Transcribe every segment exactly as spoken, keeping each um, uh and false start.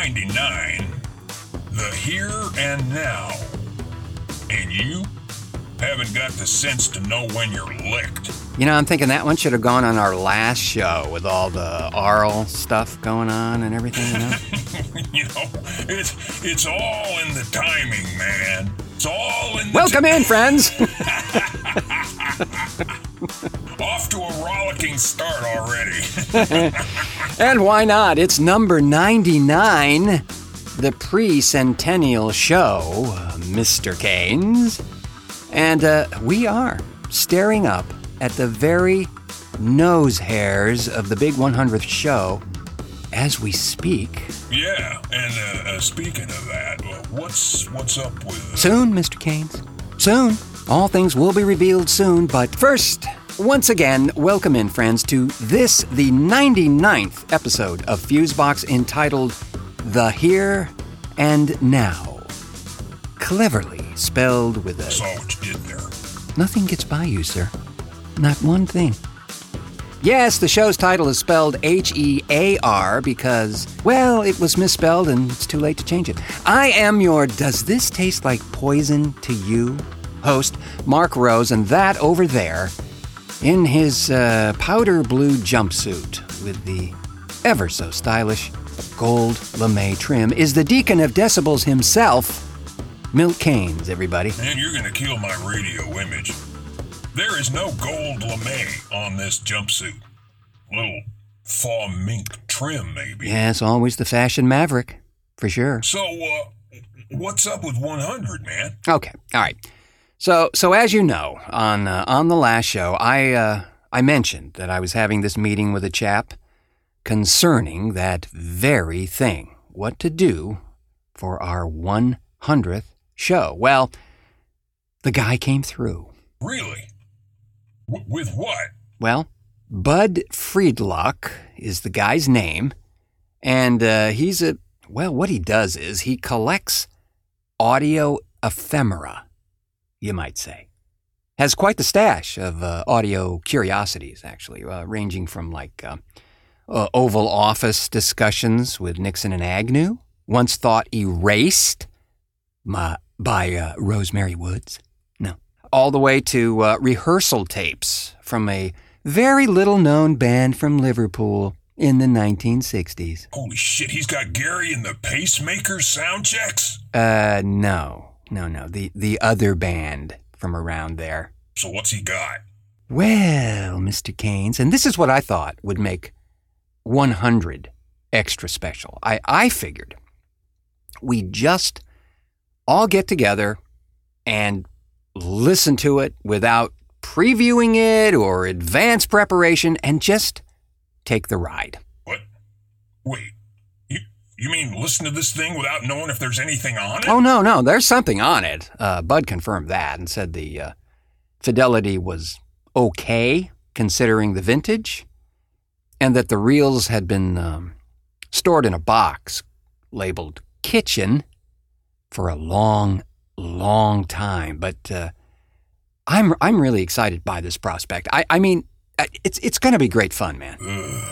ninety-nine, the here and now. And you haven't got the sense to know when you're licked. You know, I'm thinking that one should have gone on our last show with all the aural stuff going on and everything, you know? You know, it's, it's all in the timing, man. It's all in the... Welcome t- in, friends! Off to a rollicking start already. And why not? It's number ninety-nine, the pre-centennial show, Mister Kanes. And uh, we are staring up at the very nose hairs of the big one hundredth show as we speak. Yeah, and uh, uh, speaking of that, uh, what's what's up with... Uh... Soon, Mister Kanes. Soon. All things will be revealed soon, but first, once again, welcome in, friends, to this, the ninety-ninth episode of Fusebox, entitled The Here and Now. Cleverly spelled with a... So what you did there. Nothing gets by you, sir. Not one thing. Yes, the show's title is spelled H E A R because, well, it was misspelled and it's too late to change it. I am your Does This Taste Like Poison to You host, Marc Rose, and that over there in his uh, powder blue jumpsuit with the ever so stylish gold lame trim is the deacon of decibels himself, Milt Kanes, everybody. Man, you're going to kill my radio image. There is no gold lame on this jumpsuit. Little faux mink trim, maybe. Yeah, it's always the fashion maverick, for sure. So, uh, what's up with one hundred, man? Okay, all right. So, so as you know, on uh, on the last show, I uh, I mentioned that I was having this meeting with a chap concerning that very thing, what to do for our one hundredth show. Well, the guy came through. Really? W- with what? Well, Bud Freedluck is the guy's name, and uh, he's a, well, what he does is he collects audio ephemera, you might say. Has quite the stash of uh, audio curiosities, actually, uh, ranging from, like, uh, uh, Oval Office discussions with Nixon and Agnew, once thought erased my, by uh, Rosemary Woods. All the way to uh, rehearsal tapes from a very little-known band from Liverpool in the nineteen sixties. Holy shit, he's got Gary and the Pacemakers sound checks? Uh, no. No, no. The, the other band from around there. So what's he got? Well, Mister Kanes, and this is what I thought would make one hundred extra special. I, I figured we just all get together and listen to it without previewing it or advance preparation and just take the ride. What? Wait, you, you mean listen to this thing without knowing if there's anything on it? Oh, no, no, there's something on it. Uh, Bud confirmed that and said the uh, fidelity was okay considering the vintage and that the reels had been um, stored in a box labeled kitchen for a long long time, but uh, I'm I'm really excited by this prospect. I, I mean, it's it's going to be great fun, man. Ugh.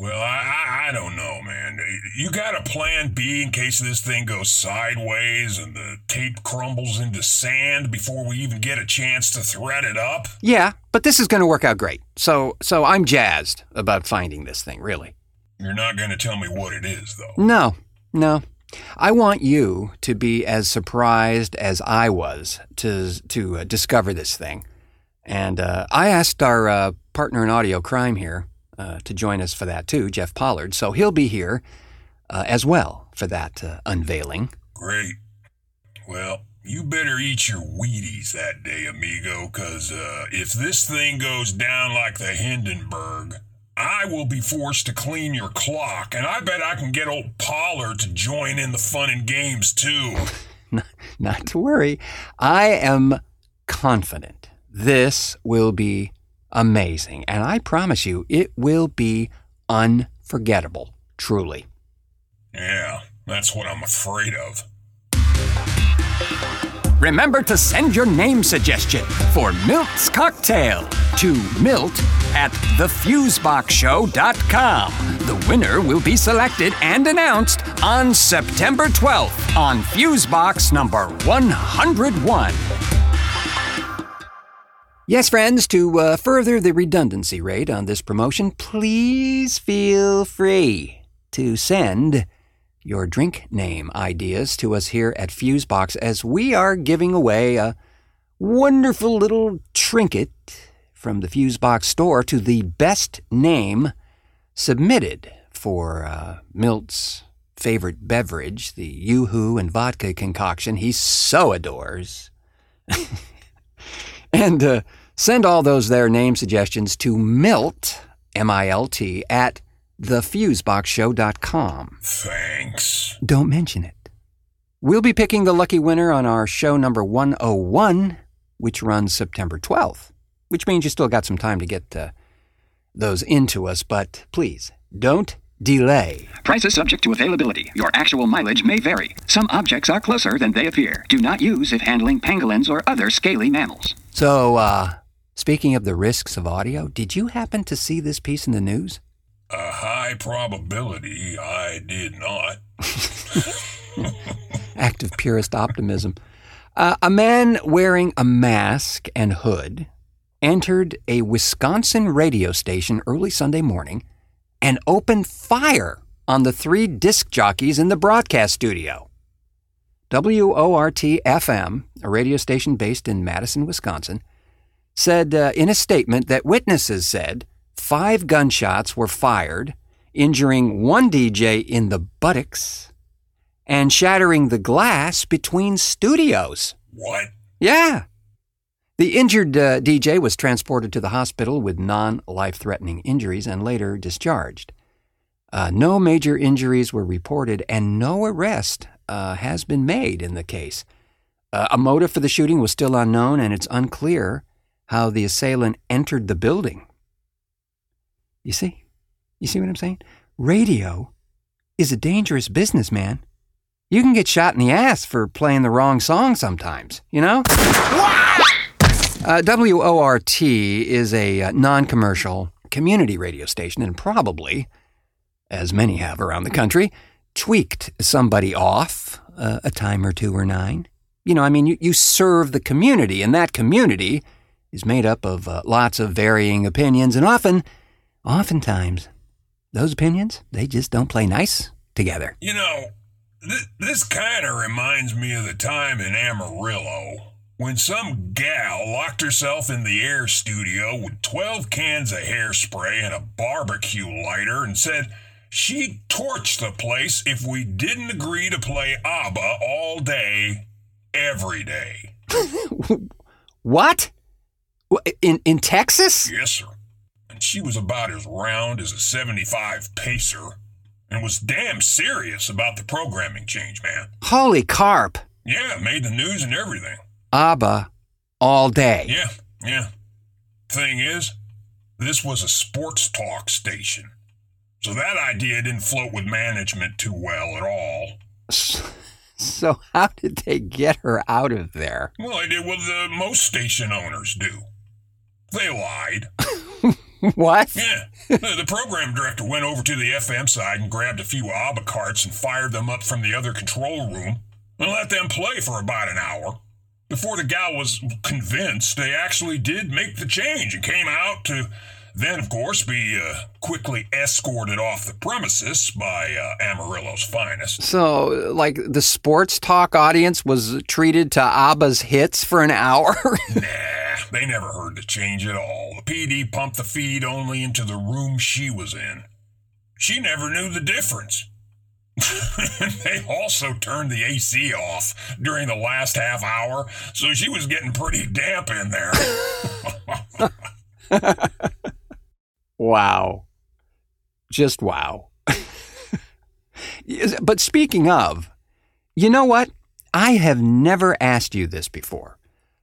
Well, I I don't know, man. You got a plan B in case this thing goes sideways and the tape crumbles into sand before we even get a chance to thread it up? Yeah, but this is going to work out great. So so I'm jazzed about finding this thing, really. You're not going to tell me what it is, though. No, no. I want you to be as surprised as I was to to uh, discover this thing. And uh, I asked our uh, partner in audio crime here uh, to join us for that too, Jeff Pollard. So he'll be here uh, as well for that uh, unveiling. Great. Well, you better eat your Wheaties that day, amigo, because uh, if this thing goes down like the Hindenburg, I will be forced to clean your clock, and I bet I can get old Pollard to join in the fun and games, too. not, not to worry. I am confident this will be amazing, and I promise you it will be unforgettable, truly. Yeah, that's what I'm afraid of. Remember to send your name suggestion for Milt's Cocktail to Milt at the fusebox show dot com. The winner will be selected and announced on September twelfth on Fusebox number one hundred one. Yes, friends, to uh, further the redundancy rate on this promotion, please feel free to send your drink name ideas to us here at Fusebox, as we are giving away a wonderful little trinket from the Fusebox store to the best name submitted for uh, Milt's favorite beverage, the Yoo-Hoo and vodka concoction he so adores. And uh, send all those their name suggestions to Milt, M I L T, at the fusebox show dot com. Thanks. Don't mention it. We'll be picking the lucky winner on our show number one oh one, which runs September twelfth, which means you still got some time to get uh, those into us, but please, don't delay. Prices subject to availability. Your actual mileage may vary. Some objects are closer than they appear. Do not use if handling pangolins or other scaly mammals. So, uh, speaking of the risks of audio, did you happen to see this piece in the news? A high probability I did not. Act of purest optimism. Uh, a man wearing a mask and hood entered a Wisconsin radio station early Sunday morning and opened fire on the three disc jockeys in the broadcast studio. W O R T F M, a radio station based in Madison, Wisconsin, said uh, in a statement that witnesses said five gunshots were fired, injuring one D J in the buttocks and shattering the glass between studios. What? Yeah. The injured uh, D J was transported to the hospital with non-life-threatening injuries and later discharged. Uh, no major injuries were reported, and no arrest uh, has been made in the case. Uh, a motive for the shooting was still unknown, and it's unclear how the assailant entered the building. You see? You see what I'm saying? Radio is a dangerous business, man. You can get shot in the ass for playing the wrong song sometimes, you know? Uh, W O R T is a uh, non-commercial community radio station and probably, as many have around the country, tweaked somebody off uh, a time or two or nine. You know, I mean, you, you serve the community, and that community is made up of uh, lots of varying opinions, and often... Oftentimes, those opinions, they just don't play nice together. You know, th- this kind of reminds me of the time in Amarillo when some gal locked herself in the air studio with twelve cans of hairspray and a barbecue lighter and said she'd torch the place if we didn't agree to play ABBA all day, every day. What? In, in Texas? Yes, sir. She was about as round as a seventy-five pacer and was damn serious about the programming change, man. Holy carp. Yeah, made the news and everything. ABBA all day. Yeah, yeah. Thing is, this was a sports talk station, so that idea didn't float with management too well at all. So how did they get her out of there? Well, they did what the most station owners do. They lied. What? Yeah. The program director went over to the F M side and grabbed a few ABBA carts and fired them up from the other control room and let them play for about an hour before the gal was convinced they actually did make the change and came out to then, of course, be uh, quickly escorted off the premises by uh, Amarillo's finest. So, like, the sports talk audience was treated to ABBA's hits for an hour? Nah. They never heard the change at all. The P D pumped the feed only into the room she was in. She never knew the difference. They also turned the A C off during the last half hour, so she was getting pretty damp in there. Wow. Just wow. But speaking of, you know what? I have never asked you this before.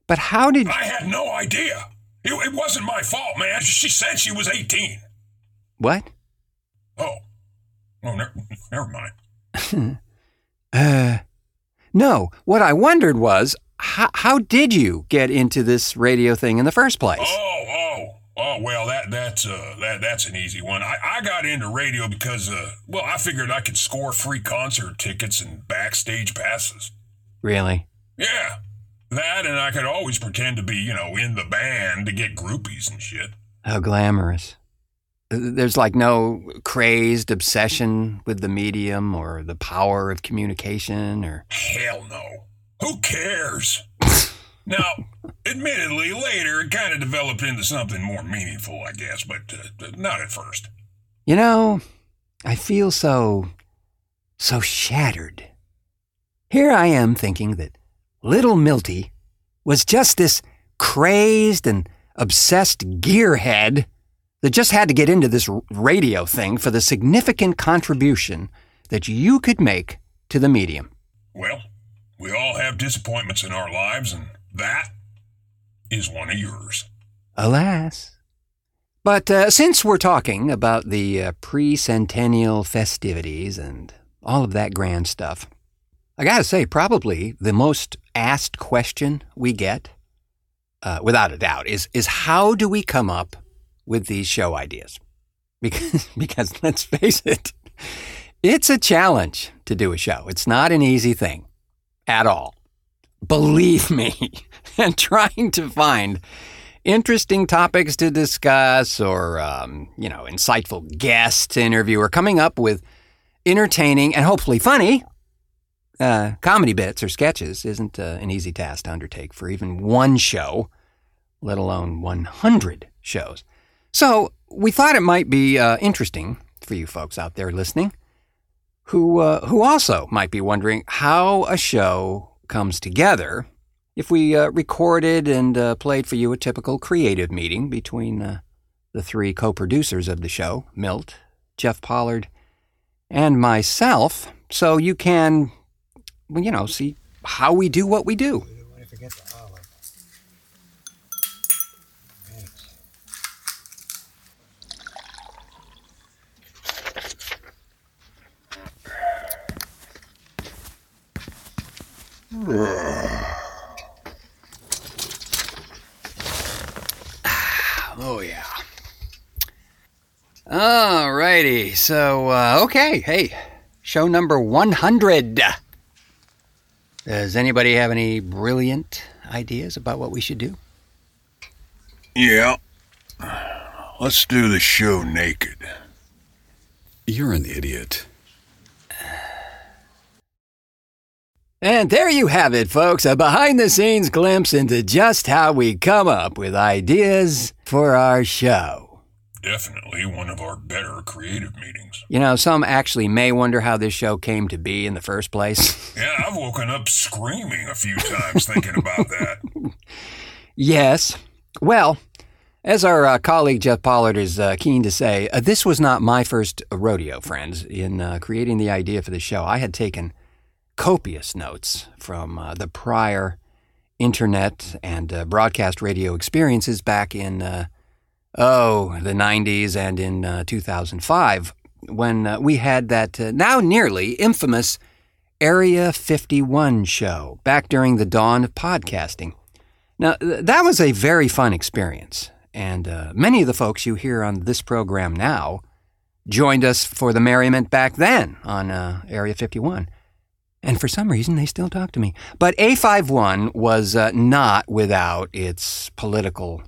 But how did... I had no idea. It, it wasn't my fault, man. She said she was eighteen. What? Oh. Oh, ne- never mind. uh, no, what I wondered was, how, how did you get into this radio thing in the first place? Oh, oh. Oh, well, that that's uh, that that's an easy one. I, I got into radio because, uh, well, I figured I could score free concert tickets and backstage passes. Really? Yeah. That, and I could always pretend to be, you know, in the band to get groupies and shit. How glamorous. There's like no crazed obsession with the medium or the power of communication or... Hell no. Who cares? Now, admittedly, later it kind of developed into something more meaningful, I guess, but uh, not at first. You know, I feel so, so shattered. Here I am thinking that little Milty was just this crazed and obsessed gearhead that just had to get into this radio thing for the significant contribution that you could make to the medium. Well, we all have disappointments in our lives, and that is one of yours. Alas. But uh, since we're talking about the uh, pre-centennial festivities and all of that grand stuff, I gotta say, probably the most asked question we get, uh, without a doubt, is is how do we come up with these show ideas? Because, because let's face it, it's a challenge to do a show. It's not an easy thing at all. Believe me, and trying to find interesting topics to discuss or, um, you know, insightful guests to interview or coming up with entertaining and hopefully funny uh, comedy bits or sketches isn't uh, an easy task to undertake for even one show, let alone one hundred shows. So we thought it might be uh, interesting for you folks out there listening who uh, who also might be wondering how a show comes together if we uh, recorded and uh, played for you a typical creative meeting between uh, the three co-producers of the show, Milt, Jeff Pollard, and myself, so you can, well, you know, see how we do what we do. I forget the olive. Oh, yeah. All righty. So, uh, okay. Hey, show number one hundred. Does anybody have any brilliant ideas about what we should do? Yeah. Let's do the show naked. You're an idiot. And there you have it, folks, a behind-the-scenes glimpse into just how we come up with ideas for our show. Definitely one of our better creative meetings. You know, some actually may wonder how this show came to be in the first place. Yeah, I've woken up screaming a few times thinking about that. Yes. Well, as our uh, colleague Jeff Pollard is uh, keen to say, uh, this was not my first rodeo, friends. In uh, creating the idea for the show, I had taken copious notes from uh, the prior internet and uh, broadcast radio experiences back in, uh, oh, the nineties and in uh, two thousand five, when uh, we had that uh, now nearly infamous Area fifty-one show back during the dawn of podcasting. Now, th- that was a very fun experience, and uh, many of the folks you hear on this program now joined us for the merriment back then on uh, Area fifty-one. And for some reason, they still talk to me. But A fifty-one was uh, not without its political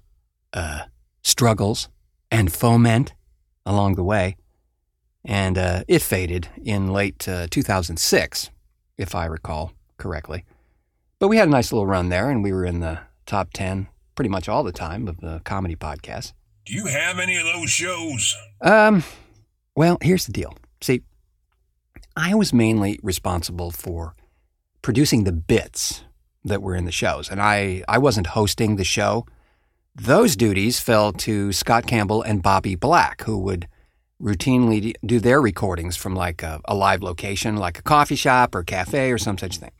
uh, struggles and foment along the way. And uh, it faded in late uh, two thousand six, if I recall correctly. But we had a nice little run there, and we were in the top ten pretty much all the time of the comedy podcast. Do you have any of those shows? Um, well, here's the deal. See, I was mainly responsible for producing the bits that were in the shows, and I, I wasn't hosting the show. Those duties fell to Scott Campbell and Bobby Black, who would routinely do their recordings from like a, a live location, like a coffee shop or cafe or some such thing.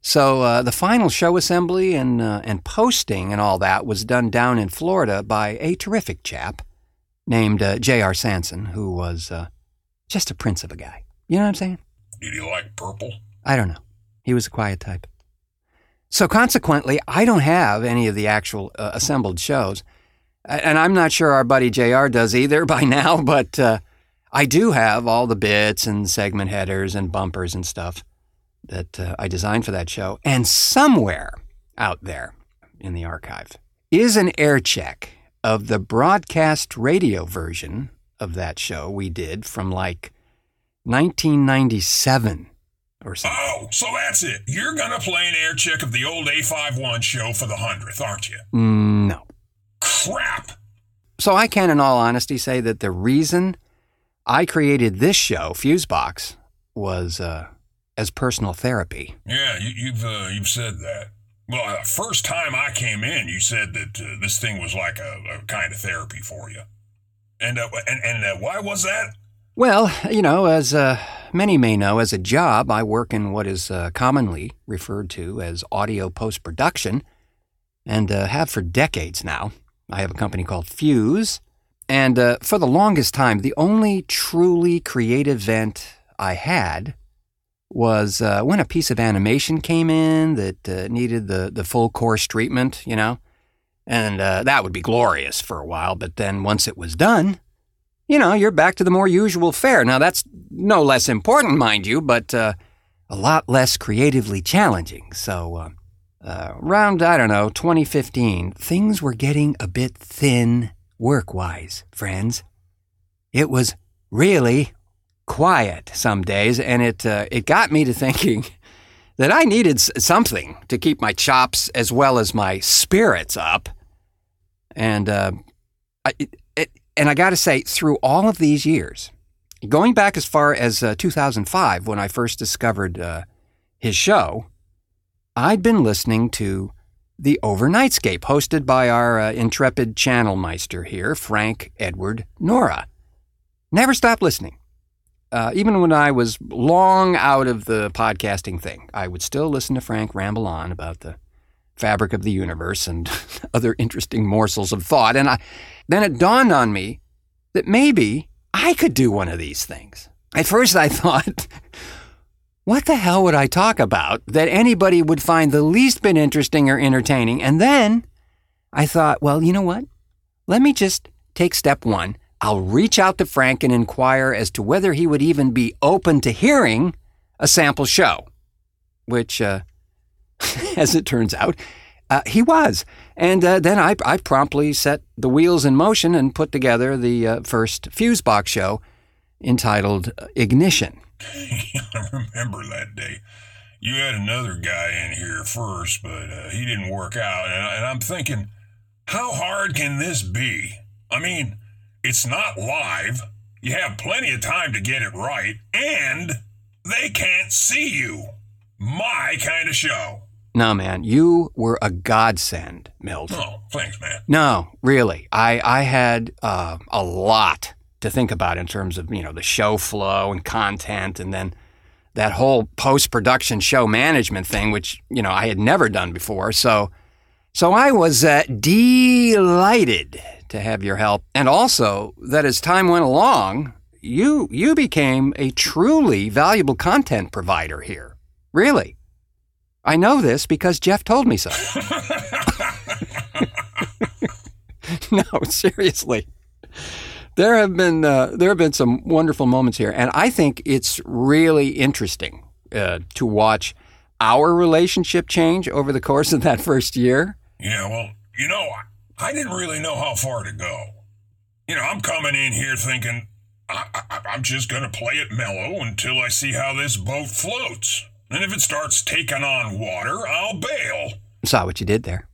So uh, the final show assembly and, uh, and posting and all that was done down in Florida by a terrific chap named uh, J R Sanson, who was uh, just a prince of a guy. You know what I'm saying? Did he like purple? I don't know. He was a quiet type. So consequently, I don't have any of the actual uh, assembled shows. and I'm not sure our buddy J R does either by now, but uh, I do have all the bits and segment headers and bumpers and stuff that uh, I designed for that show. And somewhere out there in the archive is an air check of the broadcast radio version of that show we did from like nineteen ninety-seven or something. Oh, so that's it. You're going to play an air check of the old A fifty-one show for the hundredth, aren't you? No. Crap. So I can, in all honesty, say that the reason I created this show, Fusebox, was uh, as personal therapy. Yeah, you, you've uh, you've said that. Well, uh, first time I came in, you said that uh, this thing was like a, a kind of therapy for you. And uh, and, and uh, why was that? Well, you know, as uh, many may know, as a job, I work in what is uh, commonly referred to as audio post-production, and uh, have for decades now. I have a company called Fuse, and uh, for the longest time, the only truly creative vent I had was uh, when a piece of animation came in that uh, needed the, the full course treatment, you know, and uh, that would be glorious for a while, but then once it was done, you know, you're back to the more usual fare. Now, that's no less important, mind you, but uh, a lot less creatively challenging. So uh, uh, around, I don't know, twenty fifteen, things were getting a bit thin work-wise, friends. It was really quiet some days, and it, uh, it got me to thinking that I needed something to keep my chops as well as my spirits up. And uh, I... It, And I got to say, through all of these years, going back as far as uh, two thousand five, when I first discovered uh, his show, I'd been listening to The Overnightscape, hosted by our uh, intrepid channel meister here, Frank Edward Nora. Never stopped listening. Uh, even when I was long out of the podcasting thing, I would still listen to Frank ramble on about the fabric of the universe and other interesting morsels of thought. And I, then it dawned on me that maybe I could do one of these things. At first I thought, what the hell would I talk about that anybody would find the least bit interesting or entertaining? And then I thought, well, you know what? Let me just take step one. I'll reach out to Frank and inquire as to whether he would even be open to hearing a sample show, which, uh, as it turns out, uh, he was. And uh, then I, I promptly set the wheels in motion and put together the uh, first Fusebox show entitled Ignition. I remember that day. You had another guy in here first, but uh, he didn't work out. And, and I'm thinking, how hard can this be? I mean, it's not live. You have plenty of time to get it right. And they can't see you. My kind of show. No, man, you were a godsend, Milt. Oh, thanks, man. No, really. I, I had uh, a lot to think about in terms of, you know, the show flow and content, and then that whole post-production show management thing, which, you know, I had never done before. So so I was uh, delighted to have your help. And also that as time went along, you you became a truly valuable content provider here. Really. I know this because Jeff told me so. No, seriously. There have been uh, there have been some wonderful moments here, and I think it's really interesting uh, to watch our relationship change over the course of that first year. Yeah, well, you know, I didn't really know how far to go. You know, I'm coming in here thinking I, I, I'm just going to play it mellow until I see how this boat floats. And if it starts taking on water, I'll bail. Saw what you did there.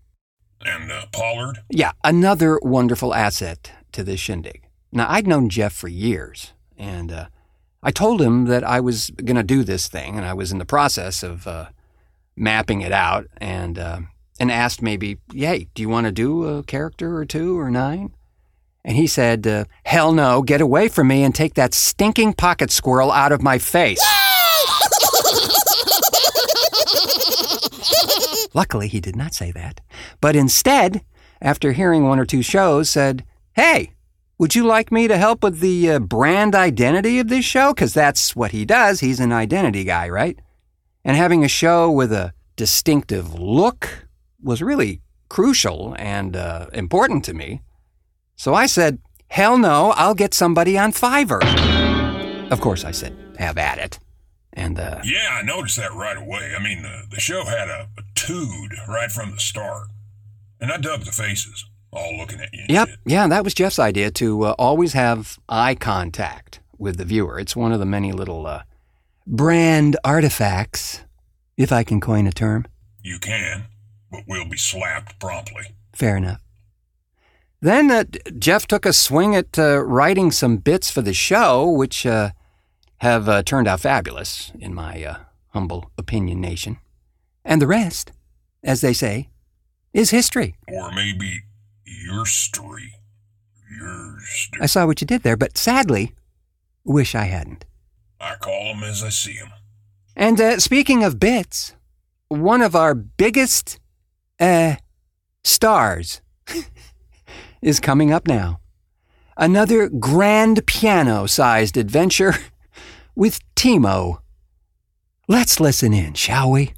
And uh, Pollard? Yeah, another wonderful asset to this shindig. Now, I'd known Jeff for years, and uh, I told him that I was going to do this thing, and I was in the process of uh, mapping it out, and uh, and asked maybe, hey, do you want to do a character or two or nine? And he said, uh, hell no, get away from me and take that stinking pocket squirrel out of my face. Luckily, he did not say that, but instead, after hearing one or two shows, said, hey, would you like me to help with the uh, brand identity of this show? Because that's what he does. He's an identity guy, right? And having a show with a distinctive look was really crucial and uh, important to me. So I said, hell no, I'll get somebody on Fiverr. Of course, I said, have at it. And, uh... yeah, I noticed that right away. I mean, uh, the show had a, a tood right from the start. And I dug the faces, all looking at you. Yep, shit. Yeah, that was Jeff's idea, to uh, always have eye contact with the viewer. It's one of the many little, uh, brand artifacts, if I can coin a term. You can, but we'll be slapped promptly. Fair enough. Then uh, Jeff took a swing at uh, writing some bits for the show, which uh, have uh, turned out fabulous, in my uh, humble opinionation. And the rest, as they say, is history. Or maybe your story. Your story. I saw what you did there, but sadly, wish I hadn't. I call them as I see them. And uh, speaking of bits, one of our biggest uh, stars is coming up now. Another grand piano-sized adventure with Timo. Let's listen in, shall we?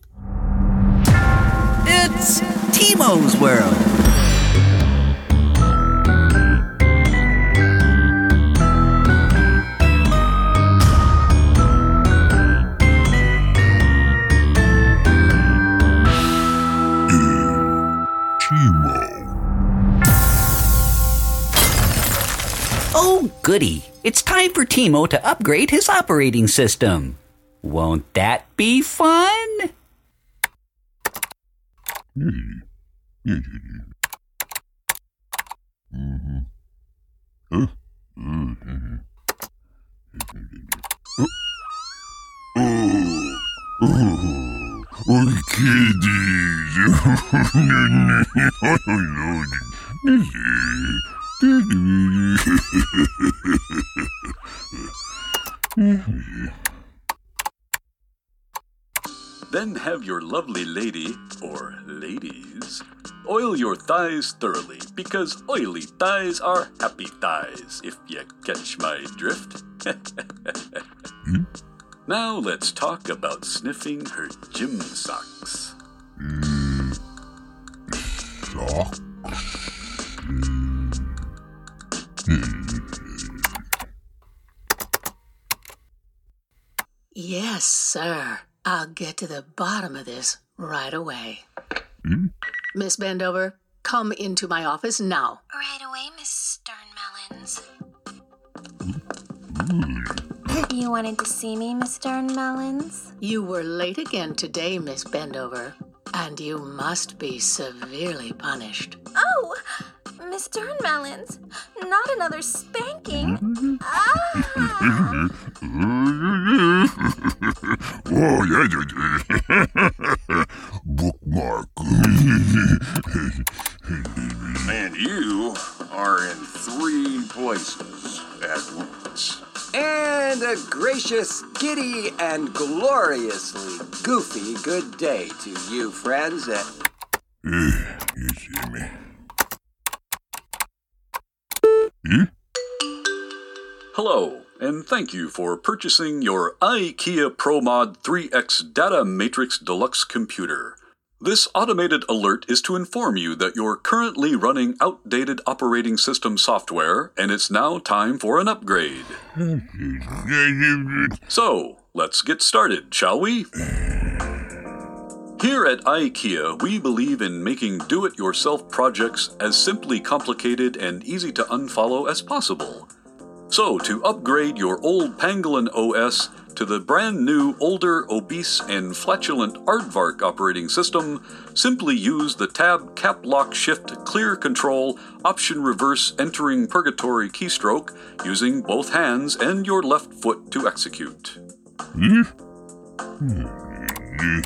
It's Timo's World. Goody, it's time for Timo to upgrade his operating system. Won't that be fun? Then have your lovely lady, or ladies, oil your thighs thoroughly, because oily thighs are happy thighs, if you catch my drift. Hmm? Now let's talk about sniffing her gym socks. Mm. Socks? Yes, sir. I'll get to the bottom of this right away. Hmm? Miss Bendover, come into my office now. Right away, Miss Sternmelons. Mm. You wanted to see me, Miss Sternmelons? You were late again today, Miss Bendover, and you must be severely punished. Oh! Miss Sternmelons, not another spanking. Ah! Oh, yeah. Bookmark. And you are in three places at once. And a gracious, giddy, and gloriously goofy good day to you, friends. At- you see me. Hmm? Hello, and thank you for purchasing your IKEA ProMod three X Data Matrix Deluxe Computer. This automated alert is to inform you that you're currently running outdated operating system software, and it's now time for an upgrade. So, let's get started, shall we? Here at IKEA, we believe in making do-it-yourself projects as simply complicated and easy to unfollow as possible. So, to upgrade your old Pangolin O S to the brand new, older, obese, and flatulent Aardvark operating system, simply use the Tab Cap Lock Shift Clear Control Option Reverse Entering Purgatory keystroke using both hands and your left foot to execute. Hmm? Hmm.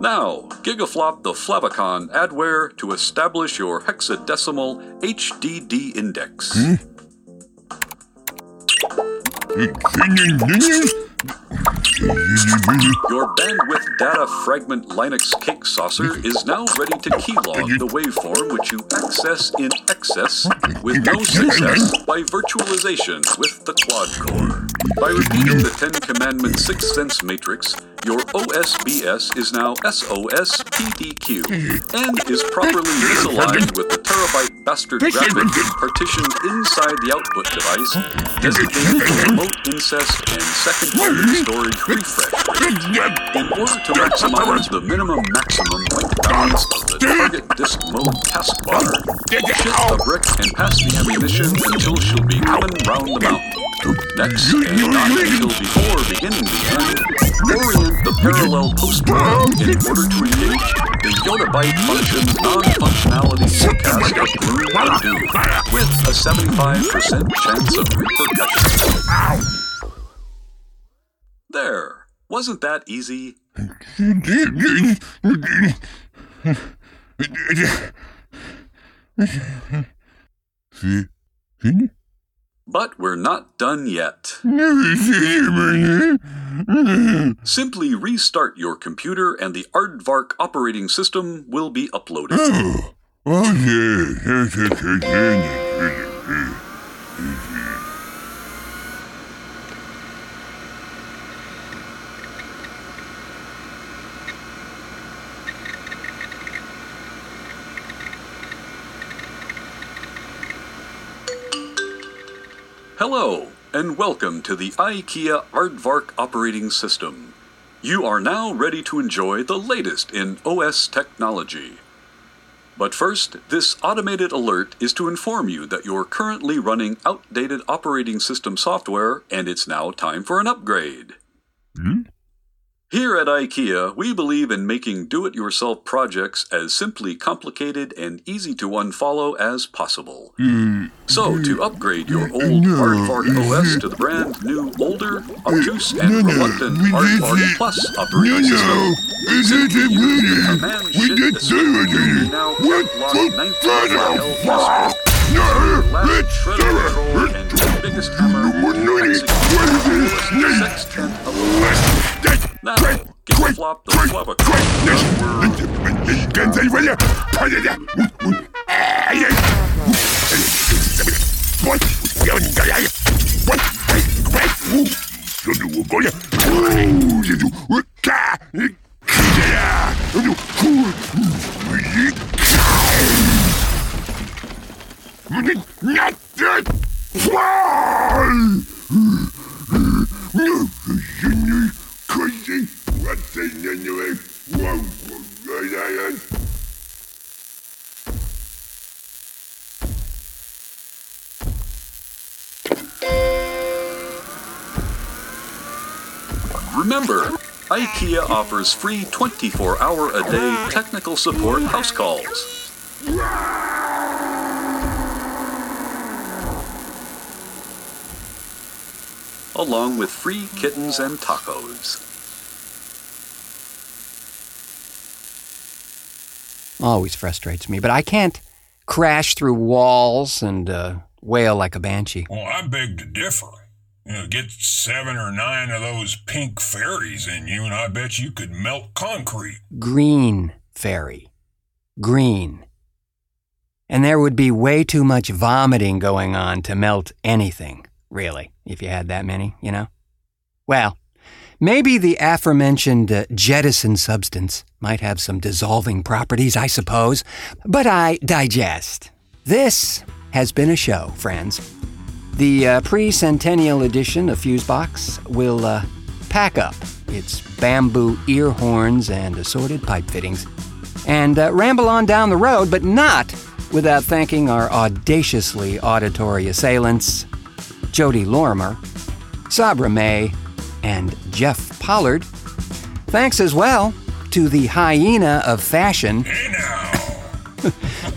Now, gigaflop the Flavicon adware to establish your hexadecimal H D D index. Hmm? Your bandwidth data fragment Linux cake saucer is now ready to keylog the waveform which you access in excess with no success by virtualization with the quad core. By repeating the Ten Commandments Sixth Sense Matrix, your O S B S is now S O S P D Q and is properly misaligned with the terabyte bastard graphic partitioned inside the output device, designated for remote incest and secondary storage refresh rates. In order to maximize the minimum maximum length balance of the target disk mode taskbar, shift the brick and pass the ammunition until she'll be coming round the mountain. Next, and not until before beginning the end, orient the parallel postprogram in order to engage the yottabyte function non-functionality forecast of Groove Undo with a seventy-five percent chance of repercussion. There. Wasn't that easy? But we're not done yet. Simply restart your computer and the Aardvark operating system will be uploaded. Oh, okay. Hello, and welcome to the IKEA Aardvark operating system. You are now ready to enjoy the latest in O S technology. But first, this automated alert is to inform you that you're currently running outdated operating system software, and it's now time for an upgrade. Hmm? Here at IKEA, we believe in making do-it-yourself projects as simply complicated and easy to unfollow as possible. Mm. So, to upgrade your old Aardvark O S to the brand new, older, obtuse, and reluctant Aardvark Plus operating system, simply use the command shit assist now outlog ninety L plus last shredder control and the biggest hammer sextant. Now, give the flop the flubber. Not that fly! No, you crazy, what they anyway? Whoa, right on. Remember, IKEA offers free twenty-four hour a day technical support house calls. Along with free kittens and tacos. Always frustrates me, but I can't crash through walls and uh, wail like a banshee. Well, I beg to differ. You know, get seven or nine of those pink fairies in you, and I bet you could melt concrete. Green fairy. Green. And there would be way too much vomiting going on to melt anything, really. If you had that many, you know? Well, maybe the aforementioned uh, jettison substance might have some dissolving properties, I suppose, but I digest. This has been a show, friends. The uh, pre-centennial edition of Fusebox will uh, pack up its bamboo ear horns and assorted pipe fittings and uh, ramble on down the road, but not without thanking our audaciously auditory assailants, Jody Lorimer, Sabra May, and Jeff Pollard. Thanks as well to the hyena of fashion, hey now.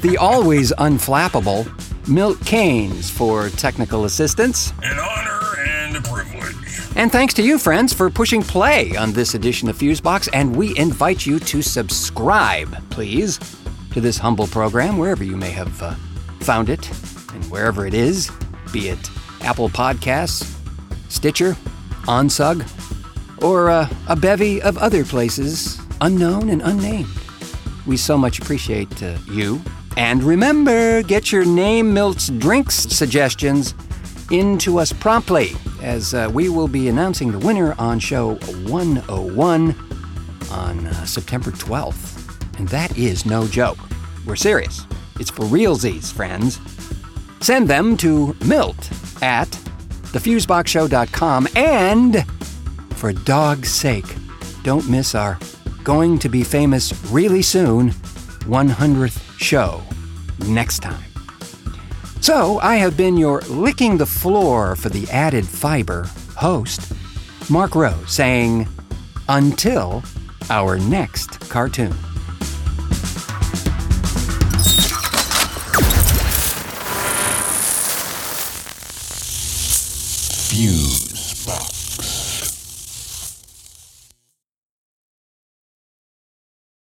The always unflappable Milt Kanes for technical assistance. An honor and a privilege. And thanks to you, friends, for pushing play on this edition of Fusebox, and we invite you to subscribe, please, to this humble program, wherever you may have uh, found it, and wherever it is, be it Apple Podcasts, Stitcher, OnSug, or uh, a bevy of other places unknown and unnamed. We so much appreciate uh, you. And remember, get your name, Milt's, drinks suggestions into us promptly, as uh, we will be announcing the winner on show one oh one on uh, September twelfth. And that is no joke. We're serious. It's for realsies, friends. Send them to Milt at the fusebox show dot com. And for dog's sake, don't miss our going to be famous really soon one hundredth show next time. So I have been your licking the floor for the added fiber host, Marc Rose, saying until our next cartoon. Fuse.